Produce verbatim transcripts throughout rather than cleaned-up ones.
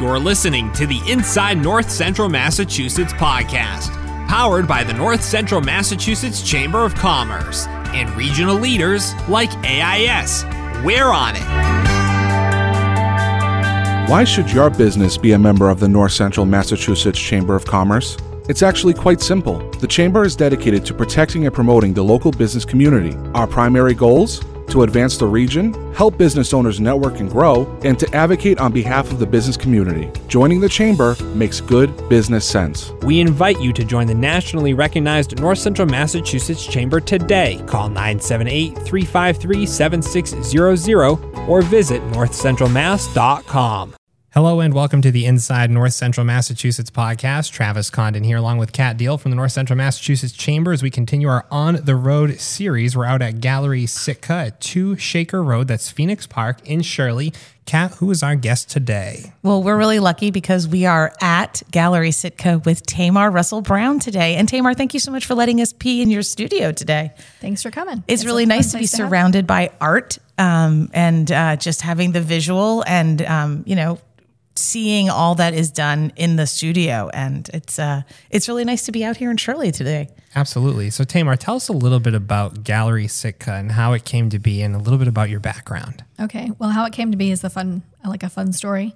You're listening to the Inside North Central Massachusetts podcast, powered by the North Central Massachusetts Chamber of Commerce and regional leaders like A I S. We're on it. Why should your business be a member of the North Central Massachusetts Chamber of Commerce? It's actually quite simple. The Chamber is dedicated to protecting and promoting the local business community. Our primary goals? To advance the region, help business owners network and grow, and to advocate on behalf of the business community. Joining the Chamber makes good business sense. We invite you to join the nationally recognized North Central Massachusetts Chamber today. Call nine seven eight, three five three, seven six zero zero or visit north central mass dot com. Hello and welcome to the Inside North Central Massachusetts podcast. Travis Condon here along with Kat Deal from the North Central Massachusetts Chamber as we continue our On the Road series. We're out at Gallery Sitka at two Shaker Road, that's Phoenix Park in Shirley. Kat, who is our guest today? Well, we're really lucky because we are at Gallery Sitka with Tamar Russell-Brown today. And Tamar, thank you so much for letting us be in your studio today. Thanks for coming. It's, it's really nice to be surrounded by art um, and uh, just having the visual and, um, you know, seeing all that is done in the studio. And it's uh, it's really nice to be out here in Shirley today. Absolutely. So Tamar, tell us a little bit about Gallery Sitka and how it came to be and a little bit about your background. Okay. Well, how it came to be is the fun, like a fun story.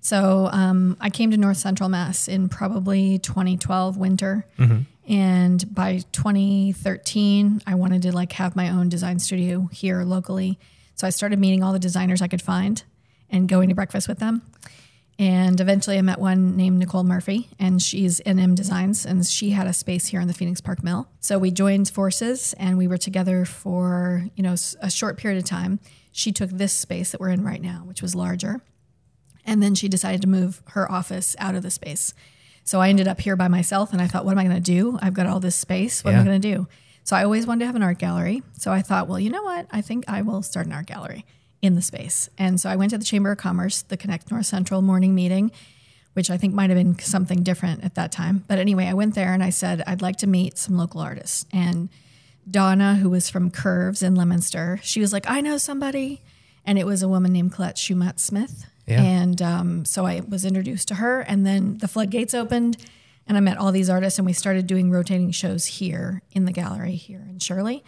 So um, I came to North Central Mass in probably twenty twelve winter. Mm-hmm. And by twenty thirteen, I wanted to like have my own design studio here locally. So I started meeting all the designers I could find and going to breakfast with them. And eventually I met one named Nicole Murphy, and she's N M Designs, and she had a space here in the Phoenix Park Mill. So we joined forces, and we were together for, you know, a short period of time. She took this space that we're in right now, which was larger, and then she decided to move her office out of the space. So I ended up here by myself, and I thought, what am I going to do? I've got all this space. What yeah. am I going to do? So I always wanted to have an art gallery. So I thought, well, you know what? I think I will start an art gallery in the space. And so I went to the Chamber of Commerce, the Connect North Central morning meeting, which I think might've been something different at that time. But anyway, I went there and I said, I'd like to meet some local artists. And Donna, who was from Curves in Leominster, she was like, I know somebody. And it was a woman named Colette Schumatt-Smith. Yeah. And um, so I was introduced to her, and then the floodgates opened and I met all these artists, and we started doing rotating shows here in the gallery here in Shirley.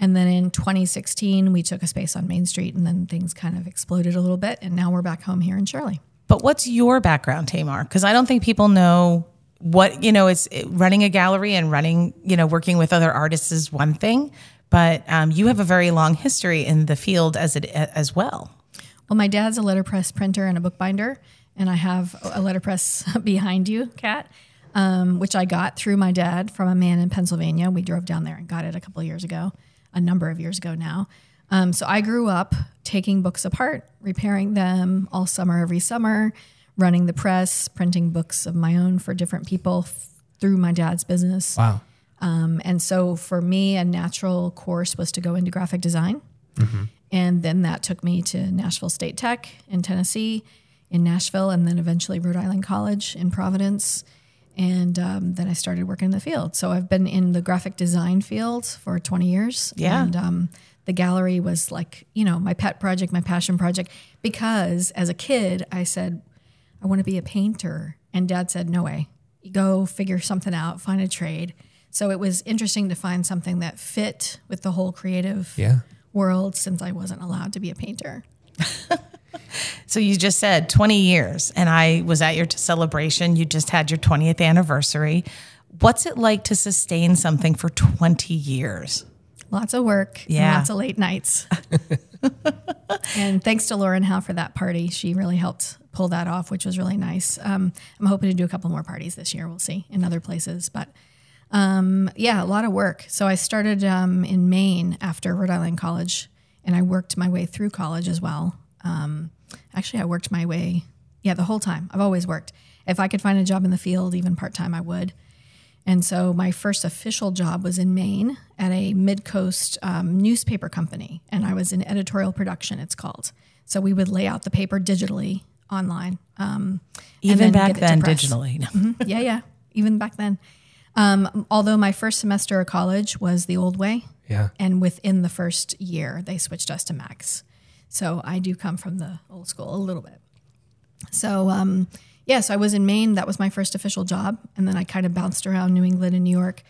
And then in twenty sixteen, we took a space on Main Street, and then things kind of exploded a little bit, and now we're back home here in Shirley. But what's your background, Tamar? Because I don't think people know what, you know, it's it, running a gallery and running, you know, working with other artists is one thing, but um, you have a very long history in the field as it as well. Well, my dad's a letterpress printer and a bookbinder, and I have a letterpress behind you, Kat, um, which I got through my dad from a man in Pennsylvania. We drove down there and got it a couple of years ago. a number of years ago now. Um, so I grew up taking books apart, repairing them all summer, every summer, running the press, printing books of my own for different people f- through my dad's business. Wow. Um, and so for me, a natural course was to go into graphic design. Mm-hmm. And then that took me to Nashville State Tech in Tennessee, in Nashville, and then eventually Rhode Island College in Providence. And um, then I started working in the field. So I've been in the graphic design field for twenty years. Yeah. And um, the gallery was like, you know, my pet project, my passion project, because as a kid, I said, I want to be a painter. And Dad said, no way. You go figure something out, find a trade. So it was interesting to find something that fit with the whole creative yeah. world, since I wasn't allowed to be a painter. So you just said twenty years, and I was at your celebration. You just had your twentieth anniversary. What's it like to sustain something for twenty years? Lots of work, yeah. and lots of late nights. And thanks to Lauren Howe for that party. She really helped pull that off, which was really nice. Um, I'm hoping to do a couple more parties this year. We'll see in other places. But um, yeah, a lot of work. So I started um, in Maine after Rhode Island College, and I worked my way through college as well. Um, actually I worked my way. Yeah. The whole time I've always worked. If I could find a job in the field, even part-time, I would. And so my first official job was in Maine at a mid-coast, um, newspaper company. And I was in editorial production, it's called. So we would lay out the paper digitally online. Um, even then back then digitally. No. Mm-hmm. Yeah. Yeah. Even back then. Um, although my first semester of college was the old way. Yeah. And within the first year they switched us to Macs. So I do come from the old school a little bit. So, um, yeah, so I was in Maine. That was my first official job. And then I kind of bounced around New England and New York.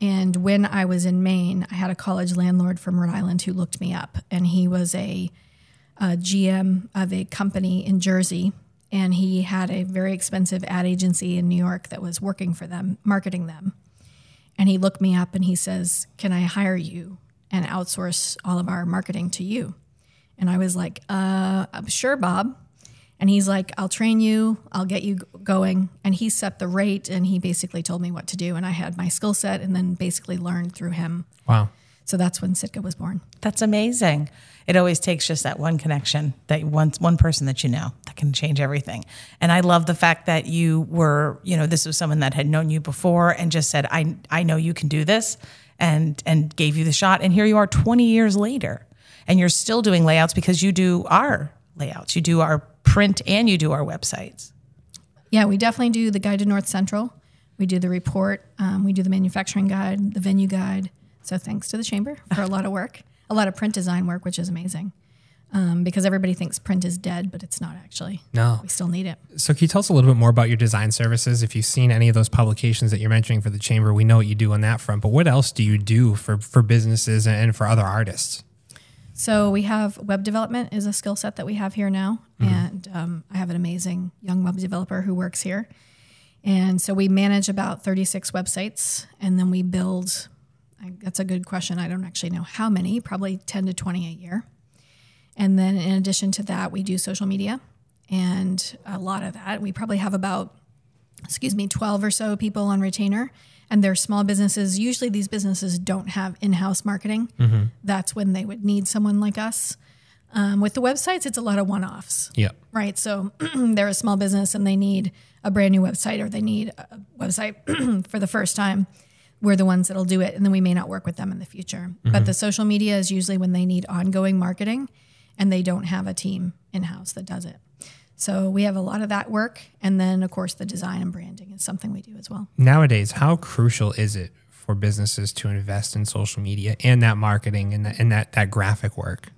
And when I was in Maine, I had a college landlord from Rhode Island who looked me up. And he was a, a G M of a company in Jersey. And he had a very expensive ad agency in New York that was working for them, marketing them. And he looked me up and he says, can I hire you and outsource all of our marketing to you? And I was like, uh, sure, Bob. And he's like, I'll train you, I'll get you going. And he set the rate and he basically told me what to do. And I had my skill set and then basically learned through him. Wow. So that's when Sitka was born. That's amazing. It always takes just that one connection, that one, one person that you know that can change everything. And I love the fact that you were, you know, this was someone that had known you before and just said, I I know you can do this, and and gave you the shot. And here you are twenty years later and you're still doing layouts, because you do our layouts. You do our print and you do our websites. Yeah, we definitely do the guide to North Central. We do the report. Um, we do the manufacturing guide, the venue guide. So thanks to the chamber for a lot of work, a lot of print design work, which is amazing, um, because everybody thinks print is dead, but it's not actually. No. We still need it. So can you tell us a little bit more about your design services? If you've seen any of those publications that you're mentioning for the chamber, we know what you do on that front, but what else do you do for, for businesses and for other artists? So we have web development is a skill set that we have here now, mm-hmm. and um, I have an amazing young web developer who works here. And so we manage about thirty-six websites, and then we build... I, that's a good question. I don't actually know how many, probably ten to twenty a year. And then in addition to that, we do social media, and a lot of that. We probably have about, excuse me, twelve or so people on retainer, and they're small businesses. Usually these businesses don't have in-house marketing. Mm-hmm. That's when they would need someone like us. Um, with the websites, it's a lot of one-offs. Yeah. Right. So they're a small business and they need a brand new website, or they need a website for the first time. We're the ones that'll do it, and then we may not work with them in the future. Mm-hmm. But the social media is usually when they need ongoing marketing and they don't have a team in-house that does it. So we have a lot of that work. And then, of course, the design and branding is something we do as well. Nowadays, how crucial is it for businesses to invest in social media and that marketing and, that, and that, that graphic work?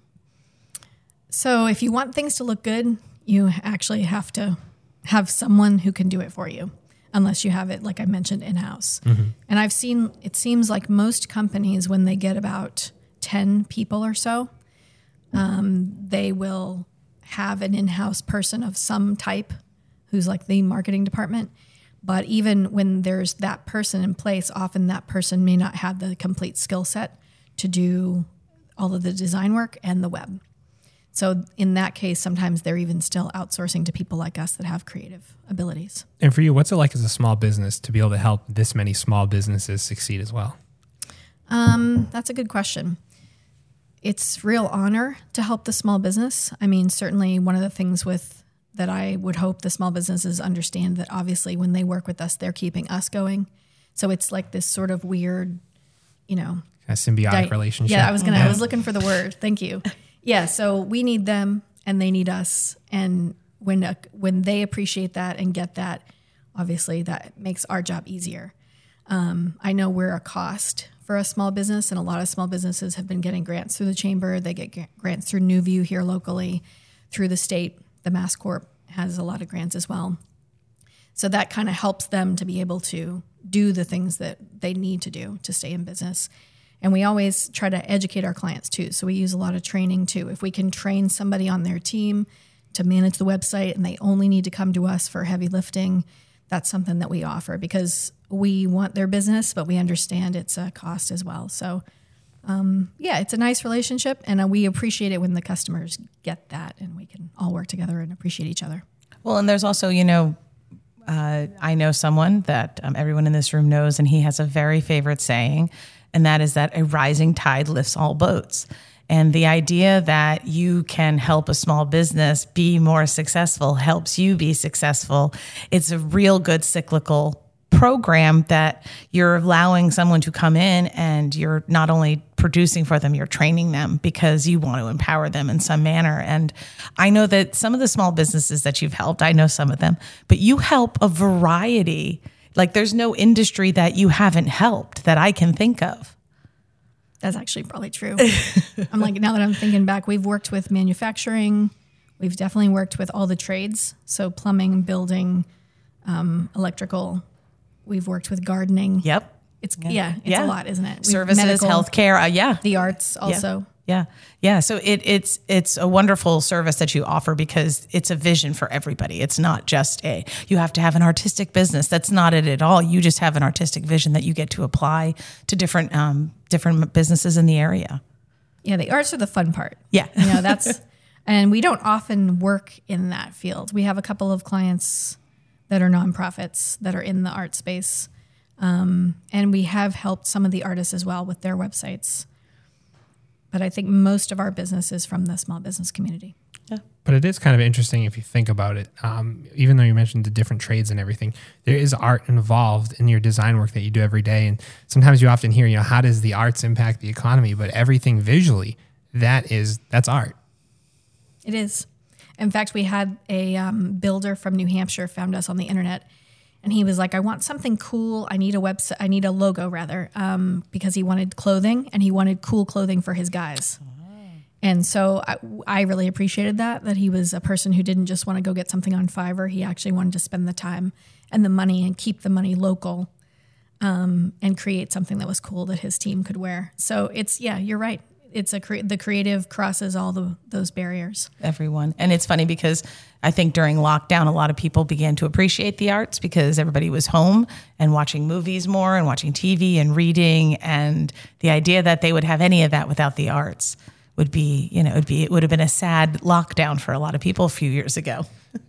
So if you want things to look good, you actually have to have someone who can do it for you, unless you have it, like I mentioned, in-house. Mm-hmm. And I've seen, it seems like most companies, when they get about ten people or so, um, they will have an in-house person of some type who's like the marketing department. But even when there's that person in place, often that person may not have the complete skill set to do all of the design work and the web. So in that case, sometimes they're even still outsourcing to people like us that have creative abilities. And for you, what's it like as a small business to be able to help this many small businesses succeed as well? Um, that's a good question. It's real honor to help the small business. I mean, certainly one of the things with that I would hope the small businesses understand that obviously when they work with us, they're keeping us going. So it's like this sort of weird, you know. A symbiotic di- relationship. Yeah, I was gonna. Yeah. I was looking for the word. Thank you. Yeah, so we need them and they need us. And when uh, when they appreciate that and get that, obviously that makes our job easier. Um, I know we're a cost for a small business, and a lot of small businesses have been getting grants through the chamber. They get grants through New View here locally, through the state. The Mass Corp has a lot of grants as well. So that kind of helps them to be able to do the things that they need to do to stay in business. And we always try to educate our clients too. So we use a lot of training too. If we can train somebody on their team to manage the website and they only need to come to us for heavy lifting, that's something that we offer, because we want their business, but we understand it's a cost as well. So um, yeah, it's a nice relationship, and we appreciate it when the customers get that and we can all work together and appreciate each other. Well, and there's also, you know, uh, I know someone that um, everyone in this room knows, and he has a very favorite saying, and that is that a rising tide lifts all boats. And the idea that you can help a small business be more successful helps you be successful. It's a real good cyclical program that you're allowing someone to come in, and you're not only producing for them, you're training them because you want to empower them in some manner. And I know that some of the small businesses that you've helped, I know some of them, but you help a variety. Like, there's no industry that you haven't helped that I can think of. That's actually probably true. I'm like, now that I'm thinking back, we've worked with manufacturing, We've definitely worked with all the trades, so plumbing, building, um, electrical. We've worked with gardening. Yep. It's yeah, yeah it's yeah. a lot, isn't it? We've Services, medical, healthcare, uh, yeah. The arts also. Yeah. Yeah. yeah. So it, it's it's a wonderful service that you offer because it's a vision for everybody. It's not just a, you have to have an artistic business. That's not it at all. You just have an artistic vision that you get to apply to different um, different businesses in the area. Yeah, the arts are the fun part. Yeah. You know, that's... And we don't often work in that field. We have a couple of clients that are nonprofits that are in the art space. Um, and we have helped some of the artists as well with their websites. But I think most of our business is from the small business community. Yeah. But it is kind of interesting if you think about it. Um, even though you mentioned the different trades and everything, there is art involved in your design work that you do every day. And sometimes you often hear, you know, how does the arts impact the economy? But everything visually, that is, that's art. It is. In fact, we had a um, builder from New Hampshire found us on the internet, and he was like, I want something cool. I need a website. I need a logo rather, um, because he wanted clothing and he wanted cool clothing for his guys. Oh. And so I, I really appreciated that, that he was a person who didn't just want to go get something on Fiverr. He actually wanted to spend the time and the money and keep the money local, um, and create something that was cool that his team could wear. So it's, yeah, you're right. It's a cre- the creative crosses all the, those barriers. Everyone. And it's funny because I think during lockdown, a lot of people began to appreciate the arts because everybody was home and watching movies more and watching T V and reading. And the idea that they would have any of that without the arts would be, you know, it'd be, it would have been a sad lockdown for a lot of people a few years ago.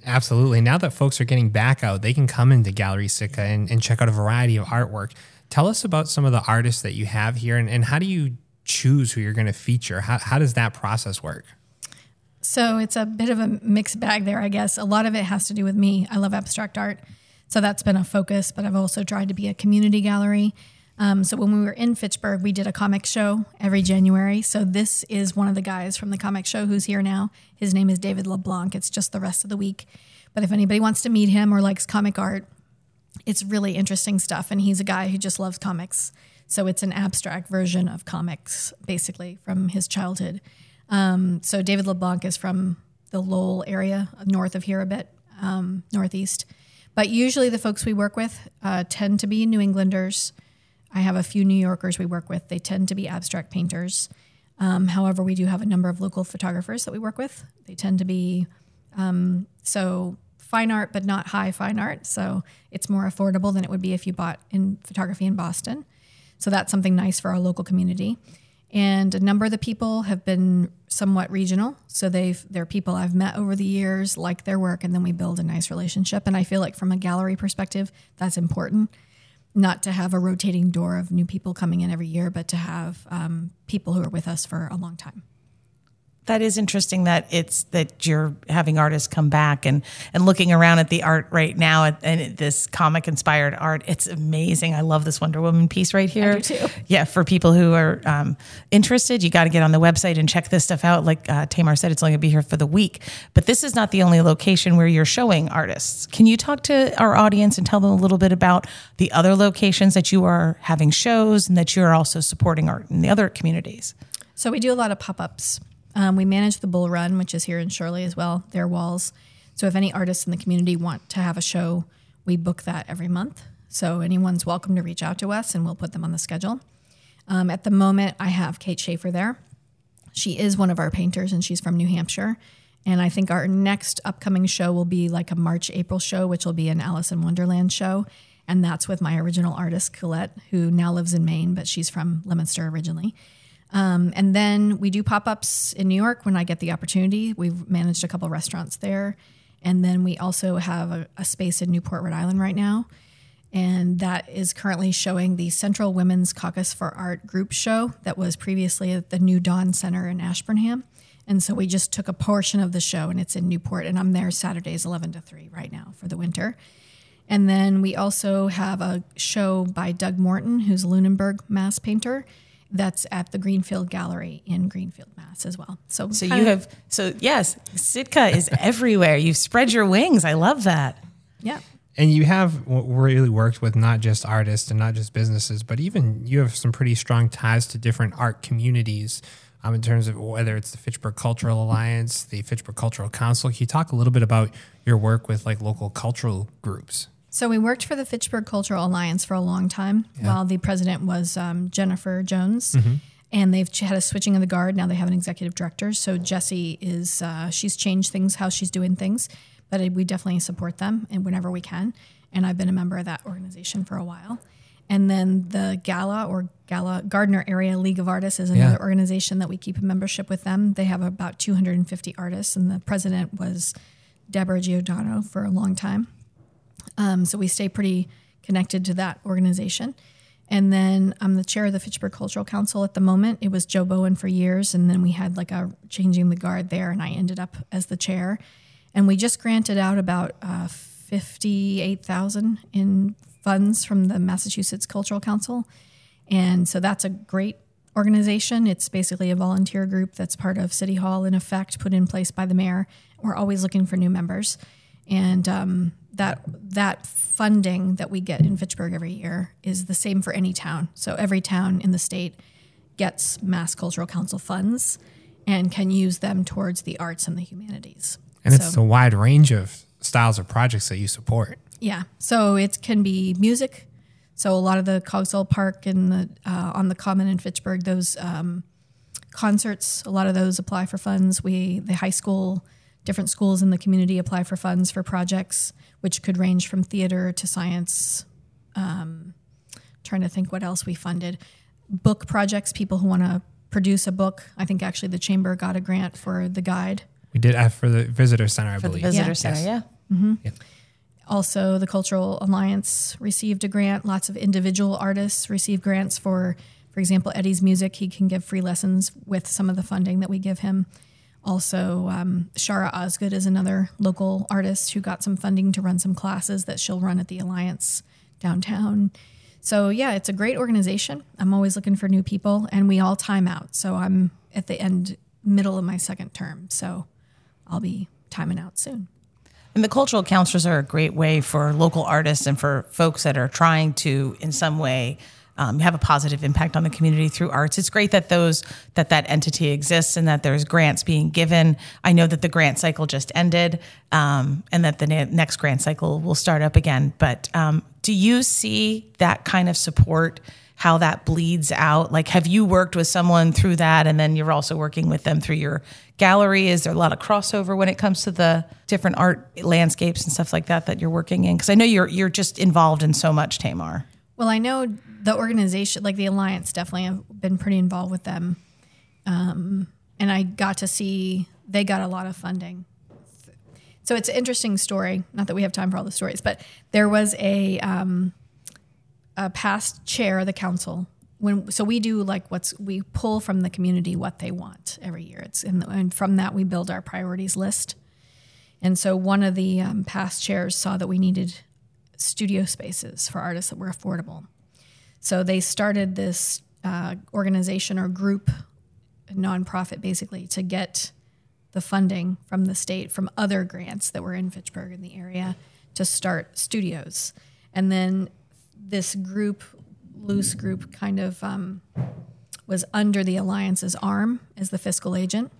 Absolutely. Now that folks are getting back out, they can come into Gallery Sitka and, and check out a variety of artwork. Tell us about some of the artists that you have here and, and how do you choose who you're going to feature? How, how does that process work? So it's a bit of a mixed bag there, I guess. A lot of it has to do with me. I love abstract art. So that's been a focus, but I've also tried to be a community gallery. Um, so when we were in Fitchburg, we did a comic show every January. So this is one of the guys from the comic show who's here now. His name is David LeBlanc. It's just the rest of the week. But if anybody wants to meet him or likes comic art, it's really interesting stuff. And he's a guy who just loves comics. So it's an abstract version of comics, basically, from his childhood. Um, so David LeBlanc is from the Lowell area, north of here a bit, um, northeast. But usually the folks we work with uh, tend to be New Englanders. I have a few New Yorkers we work with. They tend to be abstract painters. Um, however, we do have a number of local photographers that we work with. They tend to be um, so fine art, but not high fine art. So it's more affordable than it would be if you bought in photography in Boston. So that's something nice for our local community. And a number of the people have been somewhat regional. So they've, they're people I've met over the years, like their work, and then we build a nice relationship. And I feel like from a gallery perspective, that's important, not to have a rotating door of new people coming in every year, but to have um, people who are with us for a long time. That is interesting that it's that you're having artists come back and, and looking around at the art right now at, and at this comic inspired art. It's amazing. I love this Wonder Woman piece right here. I do too. Yeah, for people who are um, interested, you got to get on the website and check this stuff out. Like uh, Tamar said, it's only going to be here for the week. But this is not the only location where you're showing artists. Can you talk to our audience and tell them a little bit about the other locations that you are having shows and that you're also supporting art in the other communities? So we do a lot of pop-ups. Um, we manage the Bull Run, which is here in Shirley as well, their walls. So if any artists in the community want to have a show, we book that every month. So anyone's welcome to reach out to us and we'll put them on the schedule. Um, at the moment, I have Kate Schaefer there. She is one of our painters and she's from New Hampshire. And I think our next upcoming show will be like a March, April show, which will be an Alice in Wonderland show. And that's with my original artist, Colette, who now lives in Maine, but she's from Leominster originally. Um, and then we do pop-ups in New York when I get the opportunity. We've managed a couple restaurants there. And then we also have a, a space in Newport, Rhode Island right now. And that is currently showing the Central Women's Caucus for Art group show that was previously at the New Dawn Center in Ashburnham. And so we just took a portion of the show and it's in Newport. And I'm there Saturdays eleven to three right now for the winter. And then we also have a show by Doug Morton, who's a Lunenburg, Mass painter. That's at the Greenfield Gallery in Greenfield, Mass as well. So, so you have, so yes, Sitka is everywhere. You've spread your wings. I love that. Yeah. And you have really worked with not just artists and not just businesses, but even you have some pretty strong ties to different art communities um, in terms of whether it's the Fitchburg Cultural Alliance, the Fitchburg Cultural Council. Can you talk a little bit about your work with like local cultural groups? So we worked for the Fitchburg Cultural Alliance for a long time yeah. while the president was um, Jennifer Jones. Mm-hmm. And they've had a switching of the guard. Now they have an executive director. So Jessie is, uh, she's changed things, how she's doing things. But we definitely support them and whenever we can. And I've been a member of that organization for a while. And then the Gala or Gala Gardner Area League of Artists is another yeah. organization that we keep a membership with them. They have about two hundred fifty artists. And the president was Deborah Giordano for a long time. Um, so we stay pretty connected to that organization. And then I'm the chair of the Fitchburg Cultural Council at the moment. It was Joe Bowen for years, and then we had like a changing the guard there, and I ended up as the chair. And we just granted out about uh, fifty-eight thousand dollars in funds from the Massachusetts Cultural Council. And so that's a great organization. It's basically a volunteer group that's part of City Hall, in effect, put in place by the mayor. We're always looking for new members. And um, that that funding that we get in Fitchburg every year is the same for any town. So every town in the state gets Mass Cultural Council funds and can use them towards the arts and the humanities. And so, it's a wide range of styles of projects that you support. Yeah. So it can be music. So a lot of the Cogswell Park and the uh, on the Common in Fitchburg, those um, concerts, a lot of those apply for funds. We the high school different schools in the community apply for funds for projects, which could range from theater to science. Um, trying to think what else we funded. Book projects, people who want to produce a book. I think actually the chamber got a grant for the guide. We did uh, for the visitor center, I for believe. For the visitor yeah. center, yes. yeah. Mm-hmm. yeah. Also, the Cultural Alliance received a grant. Lots of individual artists receive grants for, for example, Eddie's music. He can give free lessons with some of the funding that we give him. Also, um, Shara Osgood is another local artist who got some funding to run some classes that she'll run at the Alliance downtown. So, yeah, it's a great organization. I'm always looking for new people, and we all time out. So I'm at the end, middle of my second term, so I'll be timing out soon. And the cultural councils are a great way for local artists and for folks that are trying to, in some way, Um, have a positive impact on the community through arts. It's great that those that that entity exists and that there's grants being given. I know that the grant cycle just ended um, and that the na- next grant cycle will start up again. But um, do you see that kind of support, how that bleeds out? Like, have you worked with someone through that and then you're also working with them through your gallery? Is there a lot of crossover when it comes to the different art landscapes and stuff like that that you're working in? Because I know you're you're just involved in so much, Tamar. Well, I know the organization, like the Alliance, definitely I've been pretty involved with them. Um, and I got to see, they got a lot of funding. So it's an interesting story. Not that we have time for all the stories, but there was a, um, a past chair of the council. When So we do like what's, we pull from the community what they want every year. It's in the, and from that we build our priorities list. And so one of the um, past chairs saw that we needed studio spaces for artists that were affordable. So they started this uh, organization or group, a nonprofit basically, to get the funding from the state, from other grants that were in Fitchburg in the area, to start studios. And then this group, loose group, kind of um, was under the Alliance's arm as the fiscal agent.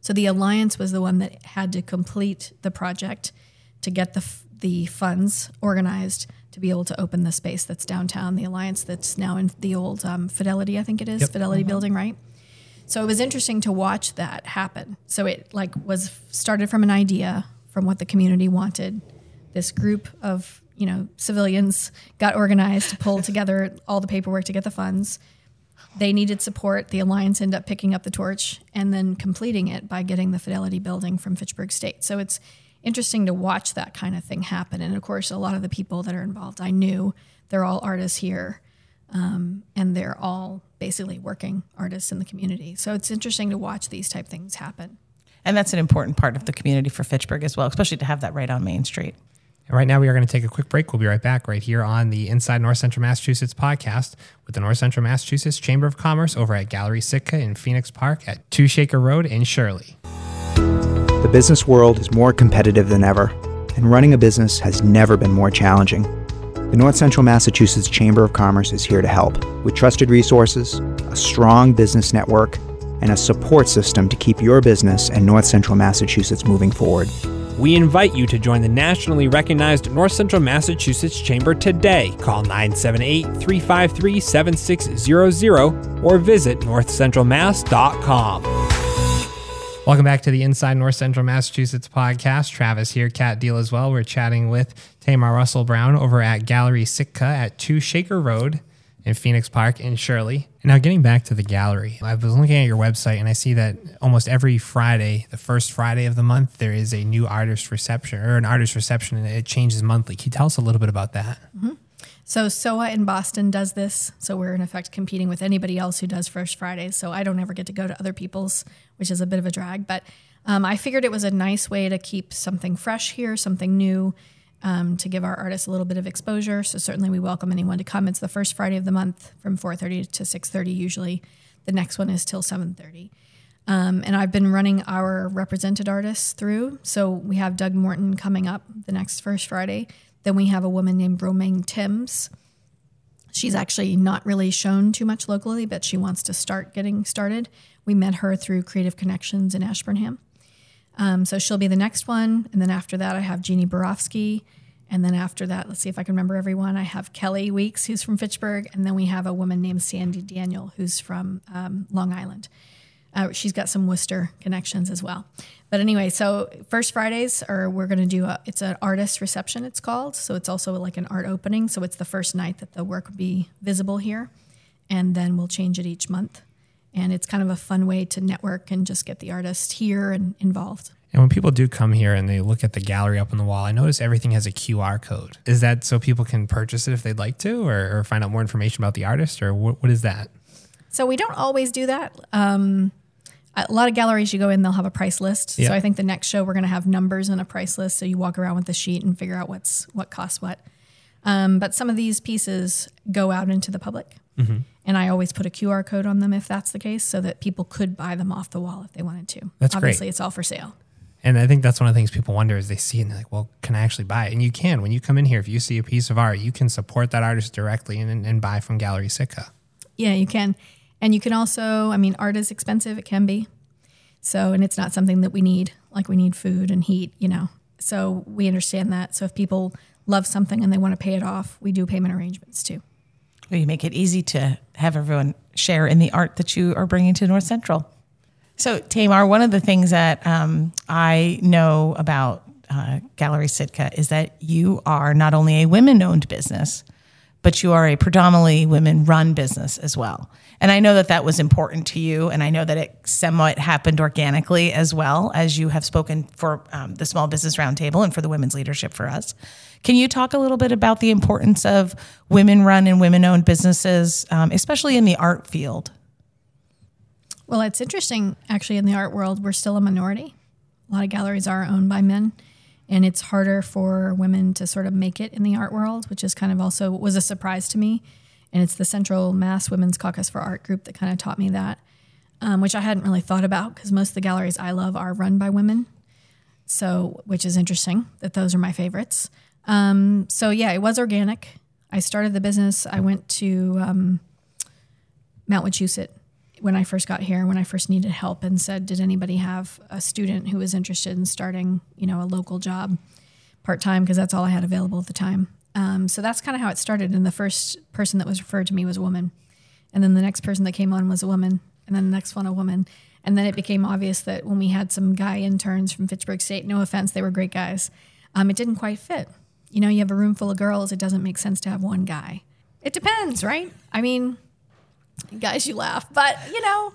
So the Alliance was the one that had to complete the project to get the f- the funds organized to be able to open the space that's downtown, the Alliance that's now in the old um, Fidelity, I think it is, yep. Fidelity mm-hmm. building, right? So it was interesting to watch that happen. So it like was started from an idea from what the community wanted. This group of, you know, civilians got organized to pull together all the paperwork to get the funds. They needed support. The Alliance ended up picking up the torch and then completing it by getting the Fidelity building from Fitchburg State. So it's interesting to watch that kind of thing happen. And of course, a lot of the people that are involved, I knew they're all artists here. Um, and they're all basically working artists in the community. So it's interesting to watch these type things happen. And that's an important part of the community for Fitchburg as well, especially to have that right on Main Street. And right now we are going to take a quick break. We'll be right back right here on the Inside North Central Massachusetts podcast with the North Central Massachusetts Chamber of Commerce over at Gallery Sitka in Phoenix Park at two Shaker Road in Shirley. The business world is more competitive than ever, and running a business has never been more challenging. The North Central Massachusetts Chamber of Commerce is here to help with trusted resources, a strong business network, and a support system to keep your business and North Central Massachusetts moving forward. We invite you to join the nationally recognized North Central Massachusetts Chamber today. Call nine seven eight, three five three, seven six zero zero or visit north central mass dot com. Welcome back to the Inside North Central Massachusetts podcast. Travis here, Kat Deal as well. We're chatting with Tamar Russell-Brown over at Gallery Sitka at two Shaker Road in Phoenix Park in Shirley. Now, getting back to the gallery, I was looking at your website and I see that almost every Friday, the first Friday of the month, there is a new artist reception or an artist reception, and it changes monthly. Can you tell us a little bit about that? Mm-hmm. So S O A in Boston does this. So we're in effect competing with anybody else who does First Fridays. So I don't ever get to go to other people's, which is a bit of a drag. But um, I figured it was a nice way to keep something fresh here, something new, Um, to give our artists a little bit of exposure. So certainly we welcome anyone to come. It's the first Friday of the month from four thirty to six thirty usually. The next one is till seven thirty. Um, and I've been running our represented artists through. So we have Doug Morton coming up the next first Friday. Then we have a woman named Romaine Timms. She's actually not really shown too much locally, but she wants to start getting started. We met her through Creative Connections in Ashburnham. Um, so she'll be the next one. And then after that, I have Jeannie Borofsky. And then after that, let's see if I can remember everyone. I have Kelly Weeks, who's from Fitchburg. And then we have a woman named Sandy Daniel, who's from um, Long Island. Uh, she's got some Worcester connections as well. But anyway, so First Fridays are, we're going to do a, it's an artist reception, it's called. So it's also like an art opening. So it's the first night that the work will be visible here. And then we'll change it each month. And it's kind of a fun way to network and just get the artist here and involved. And when people do come here and they look at the gallery up on the wall, I notice everything has a Q R code. Is that so people can purchase it if they'd like to, or, or find out more information about the artist, or what, what is that? So we don't always do that. Um, a lot of galleries you go in, they'll have a price list. Yeah. So I think the next show we're going to have numbers and a price list. So you walk around with the sheet and figure out what's what costs what. Um, but some of these pieces go out into the public. Mm-hmm. And I always put a Q R code on them if that's the case, so that people could buy them off the wall if they wanted to. That's great. Obviously, it's all for sale. And I think that's one of the things people wonder is they see it and they're like, well, can I actually buy it? And you can. When you come in here, if you see a piece of art, you can support that artist directly and, and buy from Gallery Sitka. Yeah, you can. And you can also, I mean, art is expensive. It can be. So, and it's not something that we need. Like, we need food and heat, you know. So we understand that. So if people love something and they want to pay it off, we do payment arrangements too. Well, you make it easy to have everyone share in the art that you are bringing to North Central. So, Tamar, one of the things that um, I know about uh, Gallery Sitka is that you are not only a women-owned business, but you are a predominantly women-run business as well. And I know that that was important to you, and I know that it somewhat happened organically as well, as you have spoken for um, the Small Business Roundtable and for the Women's Leadership for Us. Can you talk a little bit about the importance of women-run and women-owned businesses, um, especially in the art field? Well, it's interesting, actually, in the art world, we're still a minority. A lot of galleries are owned by men. And it's harder for women to sort of make it in the art world, which is kind of also was a surprise to me. And it's the Central Mass Women's Caucus for Art group that kind of taught me that, um, which I hadn't really thought about because most of the galleries I love are run by women. So, which is interesting that those are my favorites. Um, so yeah, it was organic. I started the business. I went to um, Mount Wachusett when I first got here, when I first needed help, and said, did anybody have a student who was interested in starting, you know, a local job part-time? Because that's all I had available at the time. Um, so that's kind of how it started. And the first person that was referred to me was a woman. And then the next person that came on was a woman. And then the next one, a woman. And then it became obvious that when we had some guy interns from Fitchburg State, no offense, they were great guys. Um, it didn't quite fit. You know, you have a room full of girls. It doesn't make sense to have one guy. It depends, right? I mean... Guys, you laugh, but you know,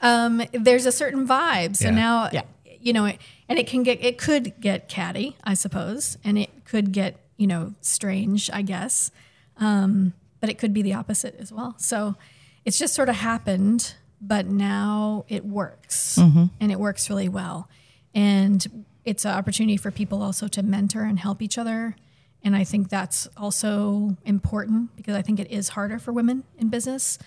um, there's a certain vibe. So yeah. now, yeah. you know, and it can get, it could get catty, I suppose. And it could get, you know, strange, I guess. Um, but it could be the opposite as well. So it's just sort of happened, but now it works mm-hmm. and it works really well. And it's an opportunity for people also to mentor and help each other. And I think that's also important because I think it is harder for women in business.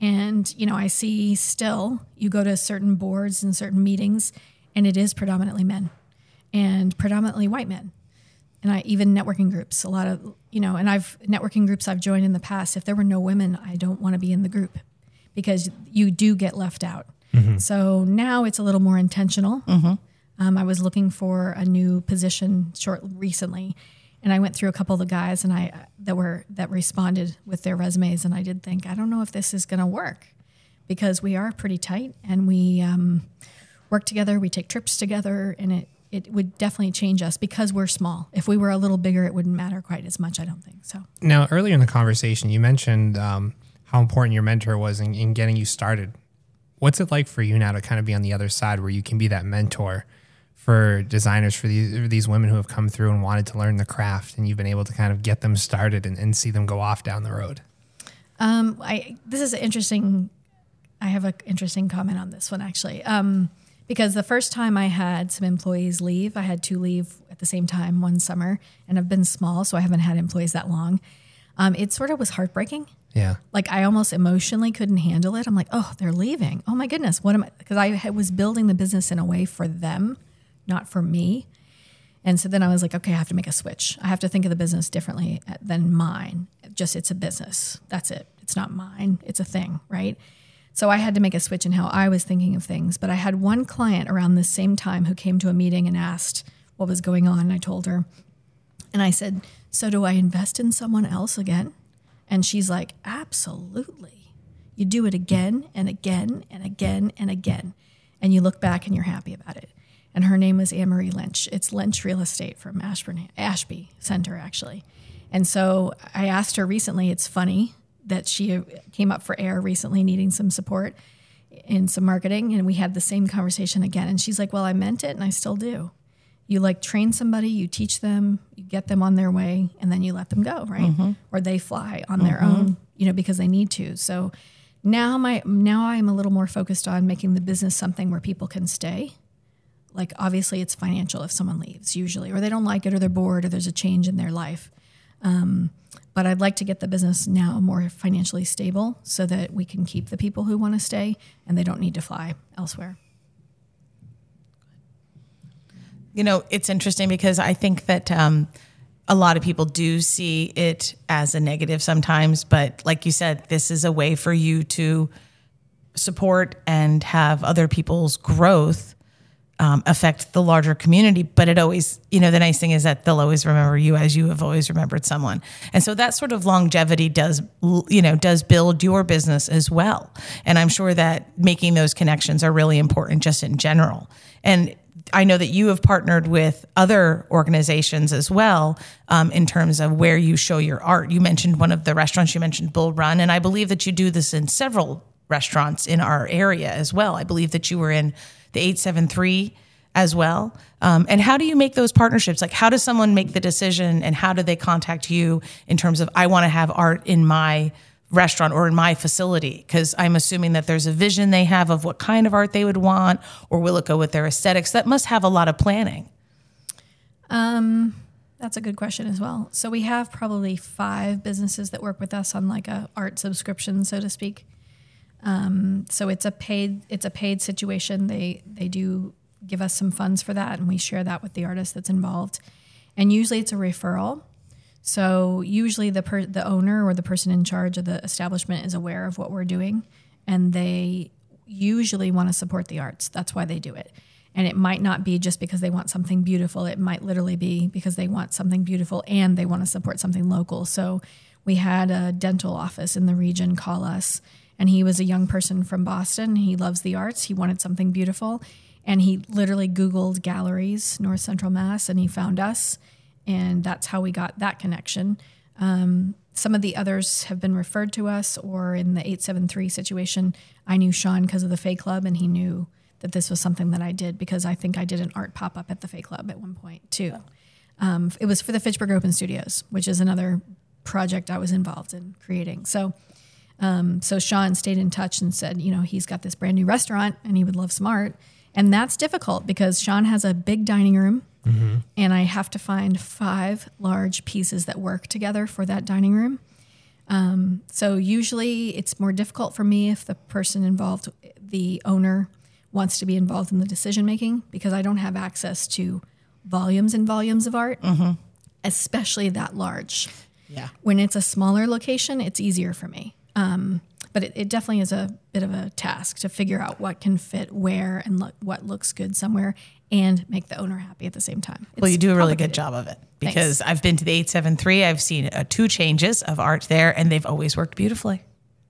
And, you know, I see still you go to certain boards and certain meetings and it is predominantly men and predominantly white men. And I even networking groups, a lot of, you know, and I've networking groups I've joined in the past. If there were no women, I don't want to be in the group because you do get left out. Mm-hmm. So now it's a little more intentional. Mm-hmm. Um, I was looking for a new position short recently, and I went through a couple of the guys and I that were that responded with their resumes, and I did think, I don't know if this is going to work, because we are pretty tight and we um, work together, we take trips together, and it, it would definitely change us because we're small. If we were a little bigger, it wouldn't matter quite as much, I don't think so. Now, earlier in the conversation, you mentioned um, how important your mentor was in, in getting you started. What's it like for you now to kind of be on the other side where you can be that mentor for designers, for these for these women who have come through and wanted to learn the craft, and you've been able to kind of get them started and, and see them go off down the road? Um, I this is an interesting. I have an interesting comment on this one actually, um, because the first time I had some employees leave, I had two leave at the same time one summer, and I've been small, so I haven't had employees that long. Um, it sort of was heartbreaking. Yeah, like I almost emotionally couldn't handle it. I'm like, oh, they're leaving. Oh my goodness, what am I? Because I was building the business in a way for them, not for me. And so then I was like, okay, I have to make a switch. I have to think of the business differently than mine. Just it's a business. That's it. It's not mine. It's a thing, right? So I had to make a switch in how I was thinking of things. But I had one client around the same time who came to a meeting and asked what was going on. And I told her, and I said, so do I invest in someone else again? And she's like, absolutely. You do it again and again and again and again. And you look back and you're happy about it. And her name was Anne Marie Lynch. It's Lynch Real Estate from Ashburn, Ashby Center, actually. And so I asked her recently, it's funny that she came up for air recently needing some support and some marketing, and we had the same conversation again. And she's like, well, I meant it, and I still do. You like train somebody, you teach them, you get them on their way, and then you let them go, right? Mm-hmm. Or they fly on mm-hmm. their own, you know, because they need to. So now my now I'm a little more focused on making the business something where people can stay. Like, obviously, it's financial if someone leaves, usually, or they don't like it, or they're bored, or there's a change in their life. Um, but I'd like to get the business now more financially stable so that we can keep the people who want to stay and they don't need to fly elsewhere. You know, it's interesting because I think that um, a lot of people do see it as a negative sometimes. But like you said, this is a way for you to support and have other people's growth Um, affect the larger community. But it always, you know, the nice thing is that they'll always remember you as you have always remembered someone. And so that sort of longevity does, you know, does build your business as well. And I'm sure that making those connections are really important just in general. And I know that you have partnered with other organizations as well um, in terms of where you show your art. You mentioned one of the restaurants, you mentioned Bull Run, and I believe that you do this in several restaurants in our area as well. I believe that you were in the eight seven three as well. Um, and how do you make those partnerships? Like, how does someone make the decision and how do they contact you in terms of, I want to have art in my restaurant or in my facility? Because I'm assuming that there's a vision they have of what kind of art they would want, or will it go with their aesthetics? That must have a lot of planning. Um, that's a good question as well. So we have probably five businesses that work with us on like a art subscription, so to speak. Um, so it's a paid, it's a paid situation. They, they do give us some funds for that, and we share that with the artist that's involved. And usually it's a referral. So usually the per, the owner or the person in charge of the establishment is aware of what we're doing, and they usually want to support the arts. That's why they do it. And it might not be just because they want something beautiful. It might literally be because they want something beautiful and they want to support something local. So we had a dental office in the region call us, and he was a young person from Boston. He loves the arts. He wanted something beautiful. And he literally Googled galleries, North Central Mass, and he found us. And that's how we got that connection. Um, some of the others have been referred to us, or in the eight seven three situation, I knew Sean because of the Fay Club, and he knew that this was something that I did because I think I did an art pop-up at the Fay Club at one point, too. Um, it was for the Fitchburg Open Studios, which is another project I was involved in creating. So... Um, so Sean stayed in touch and said, you know, he's got this brand new restaurant and he would love some art. And that's difficult because Sean has a big dining room, mm-hmm. and I have to find five large pieces that work together for that dining room. Um, so usually it's more difficult for me if the person involved, the owner, wants to be involved in the decision making, because I don't have access to volumes and volumes of art, mm-hmm. especially that large. Yeah. When it's a smaller location, it's easier for me. Um, but it, it definitely is a bit of a task to figure out what can fit where and lo- what looks good somewhere and make the owner happy at the same time. It's well, you do a really good job of it because Thanks. I've been to the eight seventy-three. I've seen uh, two changes of art there, and they've always worked beautifully.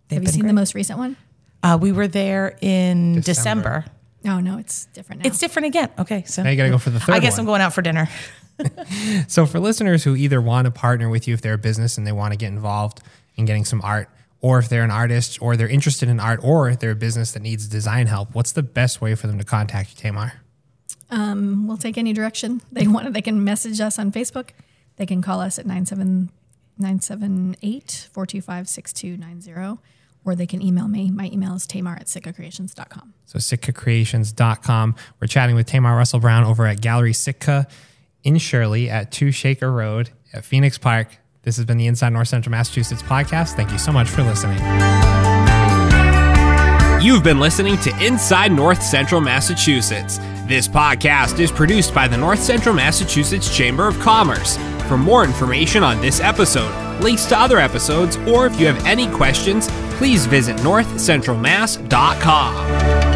They've Have you seen great. The most recent one? Uh, we were there in December. No, oh, no, it's different now. It's different again. Okay, so now you got to go for the third one. I guess one. I'm going out for dinner. So for listeners who either want to partner with you if they're a business and they want to get involved in getting some art, or if they're an artist or they're interested in art, or if they're a business that needs design help, what's the best way for them to contact you, Tamar? Um, we'll take any direction they want. They can message us on Facebook. They can call us at nine seven eight, four two five, six two nine zero, or they can email me. My email is Tamar at Sitka Creations dot com. So Sitka Creations dot com. We're chatting with Tamar Russell-Brown over at Gallery Sitka in Shirley at two Shaker Road at Phoenix Park. This has been the Inside North Central Massachusetts podcast. Thank you so much for listening. You've been listening to Inside North Central Massachusetts. This podcast is produced by the North Central Massachusetts Chamber of Commerce. For more information on this episode, links to other episodes, or if you have any questions, please visit north central mass dot com.